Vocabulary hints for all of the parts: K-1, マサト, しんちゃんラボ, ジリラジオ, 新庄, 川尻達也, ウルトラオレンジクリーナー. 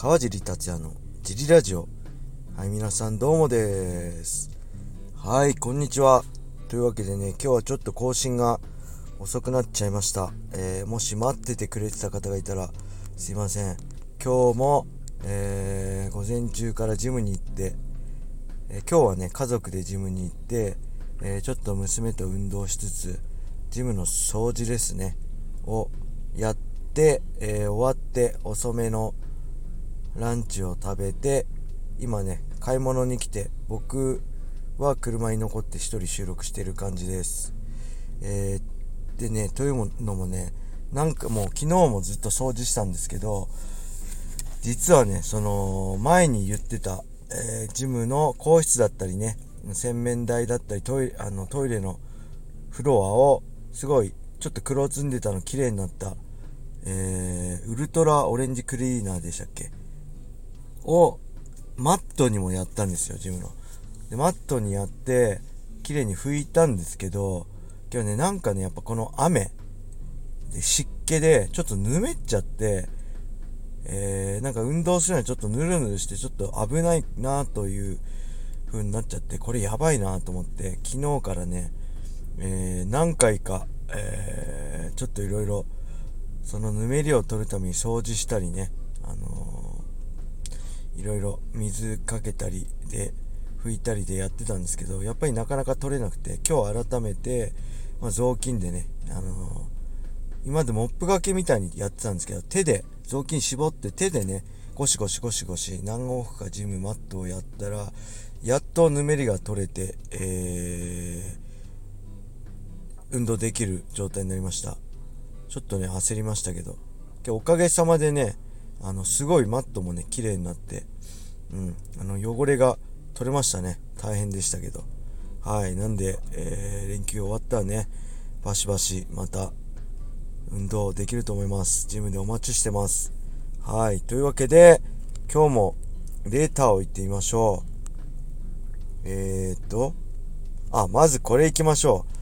川尻達也のジリラジオ。はい、皆さんどうもです。はい、こんにちは。というわけでね、今日はちょっと更新が遅くなっちゃいました。もし待っててくれてた方がいたらすいません。今日も、午前中からジムに行って、今日はね家族でジムに行って、ちょっと娘と運動しつつジムの掃除ですねをやって、終わって遅めのランチを食べて、今ね買い物に来て、僕は車に残って一人収録してる感じです。でね、というのもね、なんかもう昨日もずっと掃除したんですけど、実はねその前に言ってた、ジムの更衣室だったりね、洗面台だったりトイレのフロアをすごいちょっと黒ずんでたの綺麗になった、ウルトラオレンジクリーナーでしたっけをマットにもやったんですよ、ジムの。でマットにやって綺麗に拭いたんですけど、今日ねなんかねやっぱこの雨で湿気でちょっとぬめっちゃって、なんか運動するのにちょっとぬるぬるしてちょっと危ないなという風になっちゃって、これやばいなと思って昨日からね、何回か、ちょっといろいろそのぬめりを取るために掃除したりね、いろいろ水かけたりで拭いたりでやってたんですけど、やっぱりなかなか取れなくて、今日改めて、雑巾でね、今までモップがけみたいにやってたんですけど、手で雑巾絞って手でねゴシゴシ何往復かジムマットをやったらやっとぬめりが取れて、運動できる状態になりました。ちょっとね焦りましたけど、今日おかげさまでねすごいマットもね綺麗になって、汚れが取れましたね。大変でしたけど、はい。なんで、連休終わったらねバシバシまた運動できると思います。ジムでお待ちしてます。はい、というわけで今日もデータをいってみましょう。まずこれいきましょう。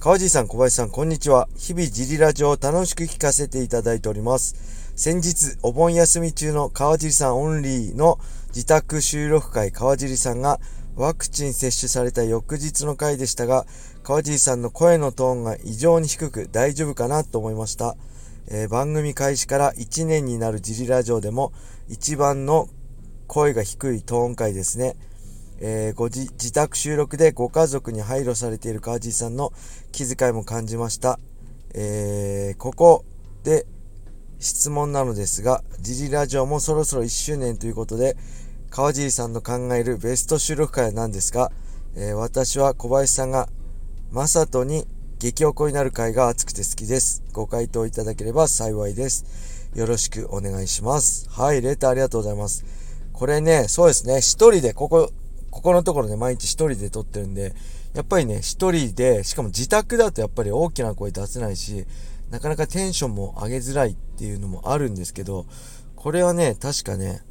川尻さん、小林さん、こんにちは。日々ジリラジオを楽しく聞かせていただいております。先日お盆休み中の川尻さんオンリーの自宅収録会、川尻さんがワクチン接種された翌日の回でしたが、川尻さんの声のトーンが異常に低く大丈夫かなと思いました。番組開始から1年になるジリラジオでも一番の声が低いトーン回ですね。自宅収録でご家族に配慮されている川尻さんの気遣いも感じました。ここで質問なのですが、ジリラジオもそろそろ1周年ということで、川尻さんの考えるベスト収録回は何ですか？私は小林さんがマサトに激おこになる回が熱くて好きです。ご回答いただければ幸いです。よろしくお願いします。はい、レターありがとうございます。これね、そうですね、一人でここのところね、毎日一人で撮ってるんで、やっぱりね、一人で、しかも自宅だとやっぱり大きな声出せないし、なかなかテンションも上げづらいっていうのもあるんですけど、これはね確かね、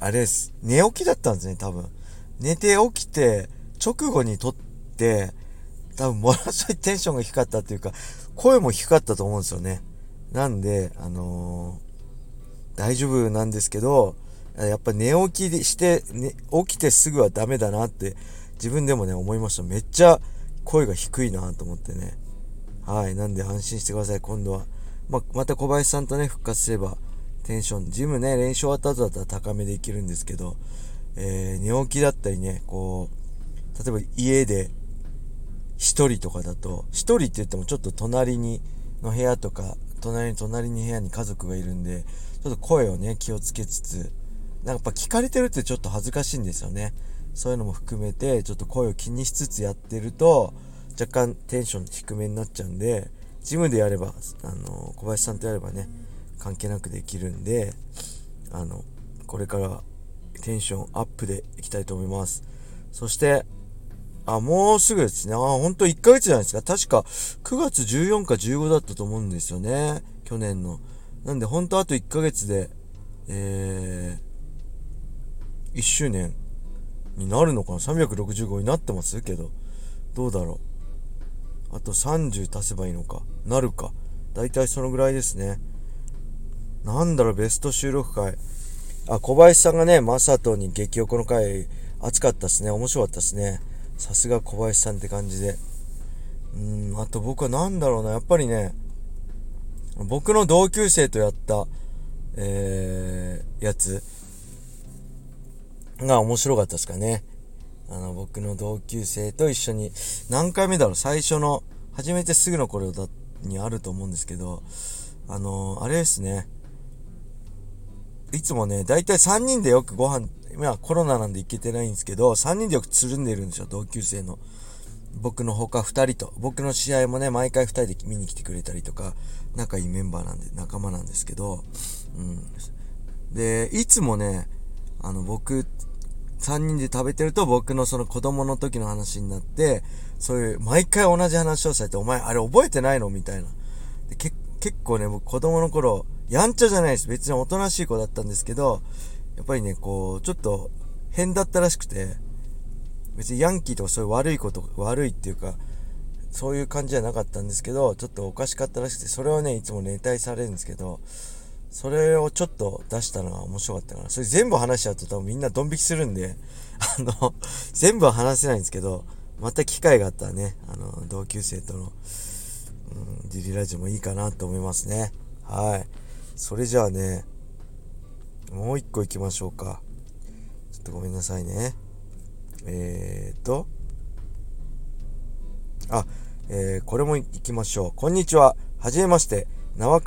あれです、寝起きだったんですね。多分寝て起きて直後に撮って、多分ものすごいテンションが低かったっていうか声も低かったと思うんですよね。なんで大丈夫なんですけど、やっぱ寝起きして、起きてすぐはダメだなって自分でもね思いました。めっちゃ声が低いなと思ってね。はい、なんで安心してください。今度は、また小林さんとね復活すればテンション、ジムね練習終わった後だったら高めでいけるんですけど、寝起きだったりね、こう例えば家で一人とかだと、一人って言ってもちょっと隣の部屋に家族がいるんで、ちょっと声をね気をつけつつ、なんかやっぱ聞かれてるってちょっと恥ずかしいんですよね。そういうのも含めてちょっと声を気にしつつやってると若干テンション低めになっちゃうんで、ジムでやれば、小林さんとやればね関係なくできるんで、これからテンションアップでいきたいと思います。そしてもうすぐですね。ほんと1ヶ月じゃないですか。確か9月14か15だったと思うんですよね、去年の。なんでほんとあと1ヶ月で、1周年になるのかな。365になってますけど、どうだろう。あと30足せばいいのかなるか、だいたいそのぐらいですね。なんだろう、ベスト収録回。小林さんがね、マサトに激横の回、熱かったですね。面白かったですね。さすが小林さんって感じで。あと僕はなんだろうな、やっぱりね、僕の同級生とやった、やつが面白かったですかね。僕の同級生と一緒に、何回目だろう、最初の、初めてすぐの頃にあると思うんですけど、あれですね。いつもね、だいたい3人でよくご飯、今コロナなんで行けてないんですけど、3人でよくつるんでるんですよ、同級生の。僕の他2人と、僕の試合もね、毎回2人で見に来てくれたりとか、仲いいメンバーなんで、仲間なんですけど、で、いつもね、僕、3人で食べてると、僕のその子供の時の話になって、そういう、毎回同じ話をされて、お前、あれ覚えてないのみたいな。で結構ね、僕子供の頃、やんちゃじゃないです。別におとなしい子だったんですけど、やっぱりね、こう、ちょっと変だったらしくて、別にヤンキーとかそういう悪いこと、悪いっていうか、そういう感じじゃなかったんですけど、ちょっとおかしかったらしくて、それをね、いつもネタにされるんですけど、それをちょっと出したのが面白かったから、それ全部話しちゃうと多分みんなドン引きするんで、全部は話せないんですけど、また機会があったらね、同級生との、ジリラジオもいいかなと思いますね。はい。それじゃあね、もう一個行きましょうか。ちょっとごめんなさいね。これも行きましょう。こんにちは。はじめまして。生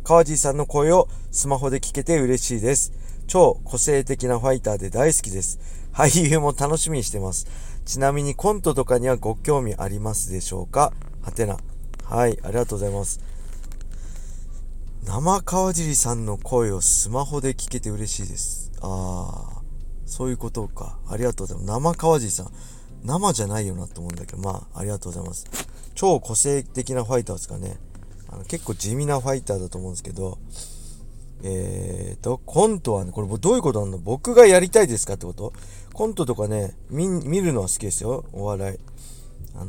川爺さんの声をスマホで聞けて嬉しいです。超個性的なファイターで大好きです。俳優も楽しみにしてます。ちなみにコントとかにはご興味ありますでしょうか？はてな。はい、ありがとうございます。生川尻さんの声をスマホで聞けて嬉しいです。そういうことか。ありがとうございます。生川尻さん。生じゃないよなと思うんだけど、まあ、ありがとうございます。超個性的なファイターですかね。結構地味なファイターだと思うんですけど、コントはね、これどういうことなの？僕がやりたいですかってこと？コントとかね、見るのは好きですよ、お笑い。だか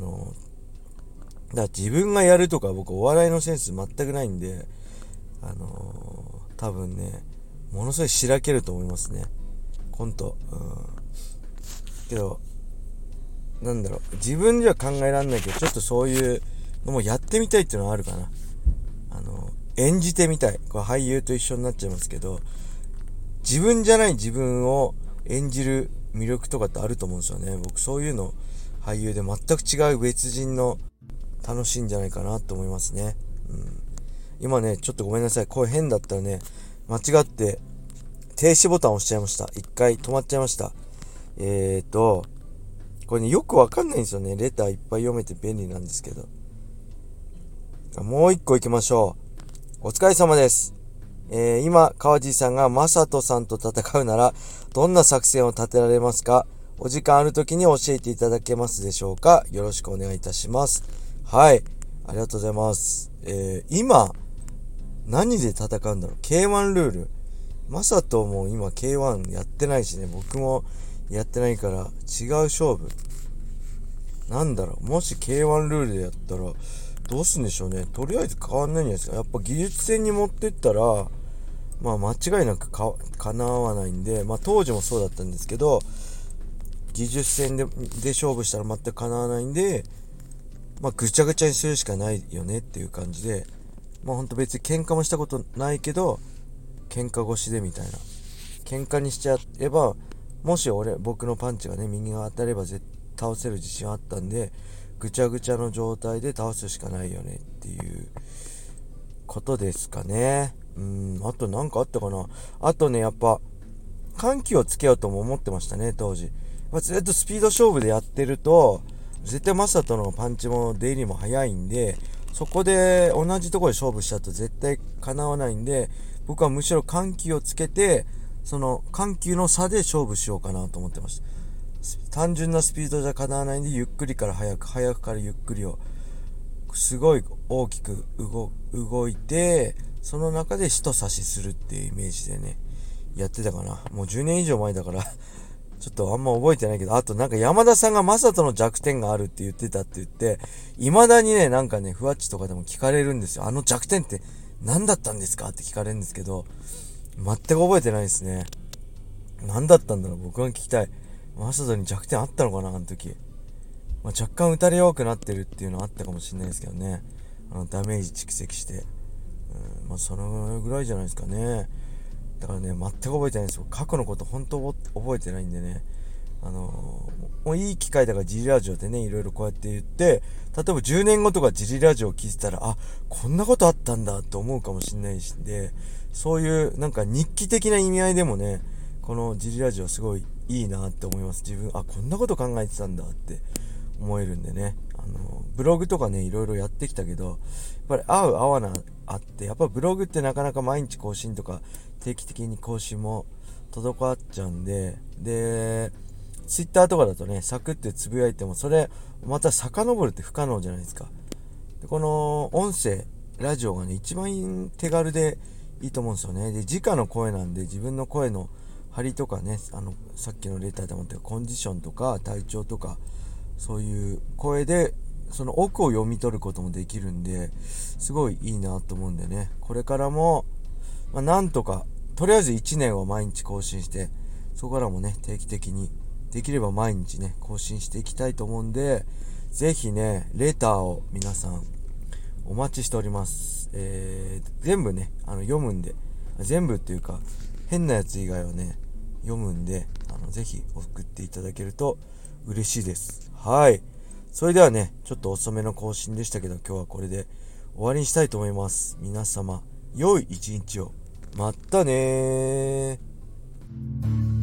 ら自分がやるとか、僕お笑いのセンス全くないんで、多分ね、ものすごいしらけると思いますね。コント。けど、なんだろう、自分では考えられないけど、ちょっとそういうのもやってみたいっていうのはあるかな。演じてみたい。これ俳優と一緒になっちゃいますけど、自分じゃない自分を演じる魅力とかってあると思うんですよね。僕そういうの俳優で全く違う別人の楽しいんじゃないかなと思いますね。今ね、ちょっとごめんなさい。声変だったらね、間違って停止ボタンを押しちゃいました。一回止まっちゃいました。これね、よくわかんないんですよね。レターいっぱい読めて便利なんですけど。もう一個行きましょう。お疲れ様です。今、川爺さんがマサトさんと戦うなら、どんな作戦を立てられますか？お時間あるときに教えていただけますでしょうか？よろしくお願いいたします。はい。ありがとうございます。今、何で戦うんだろう？ K-1 ルール。マサトも今 K-1 やってないしね、僕もやってないから違う勝負。なんだろう、もし K-1 ルールでやったら、どうすんでしょうね。とりあえず変わんないんじゃないですか。やっぱ技術戦に持ってったら、まあ間違いなく叶わないんで、まあ当時もそうだったんですけど、技術戦で勝負したら全く叶わないんで、まあぐちゃぐちゃにするしかないよねっていう感じで、まあほんと別に喧嘩もしたことないけど、喧嘩越しでみたいな。喧嘩にしちゃえば、もし僕のパンチがね、右が当たれば倒せる自信はあったんで、ぐちゃぐちゃの状態で倒すしかないよねっていうことですかね。あとなんかあったかな。あとね、やっぱ緩急をつけようとも思ってましたね、当時。ずっとスピード勝負でやってると、絶対マサトのパンチも出入りも早いんで、そこで同じところで勝負しちゃうと絶対叶わないんで、僕はむしろ緩急をつけて、その緩急の差で勝負しようかなと思ってました。単純なスピードじゃかなわないんで、ゆっくりから速く、速くからゆっくりをすごい大きく動いて、その中で一差しするっていうイメージでね、やってたかな。もう10年以上前だからちょっとあんま覚えてないけど、あとなんか山田さんがマサトの弱点があるって言ってたって言って、未だにね、なんかね、ふわっちとかでも聞かれるんですよ。あの弱点って何だったんですかって聞かれるんですけど、全く覚えてないですね。何だったんだろう、僕は聞きたい。マサトに弱点あったのかな、あの時。まあ、若干打たれ弱くなってるっていうのはあったかもしれないですけどね。ダメージ蓄積して。まあ、そのぐらいじゃないですかね。だからね、全く覚えてないんですよ。過去のこと本当覚えてないんでね。もういい機会だからジリラジオでね、いろいろこうやって言って、例えば10年後とかジリラジオを聞いてたら、あ、こんなことあったんだと思うかもしれないしで、そういうなんか日記的な意味合いでもね、このジリラジオすごいいいなって思います。自分、あ、こんなこと考えてたんだって思えるんでね。ブログとかね、いろいろやってきたけど、やっぱり合う合わなあって、やっぱブログってなかなか毎日更新とか定期的に更新も滞っちゃうんで、で、ツイッターとかだとね、サクってつぶやいても、それまた遡るって不可能じゃないですか。で、この音声ラジオがね、一番手軽でいいと思うんですよね。で、直の声なんで、自分の声の張りとかね、さっきのレターでも言ったコンディションとか体調とか、そういう声でその奥を読み取ることもできるんで、すごいいいなと思うんでね、これからも、まあ、なんとかとりあえず1年は毎日更新して、そこからもね、定期的にできれば毎日ね、更新していきたいと思うんで、ぜひね、レターを皆さんお待ちしております。全部ね、読むんで、全部っていうか変なやつ以外はね、読むんで、ぜひ送っていただけると嬉しいです。はい、それではね、ちょっと遅めの更新でしたけど、今日はこれで終わりにしたいと思います。皆様良い一日を。またねー。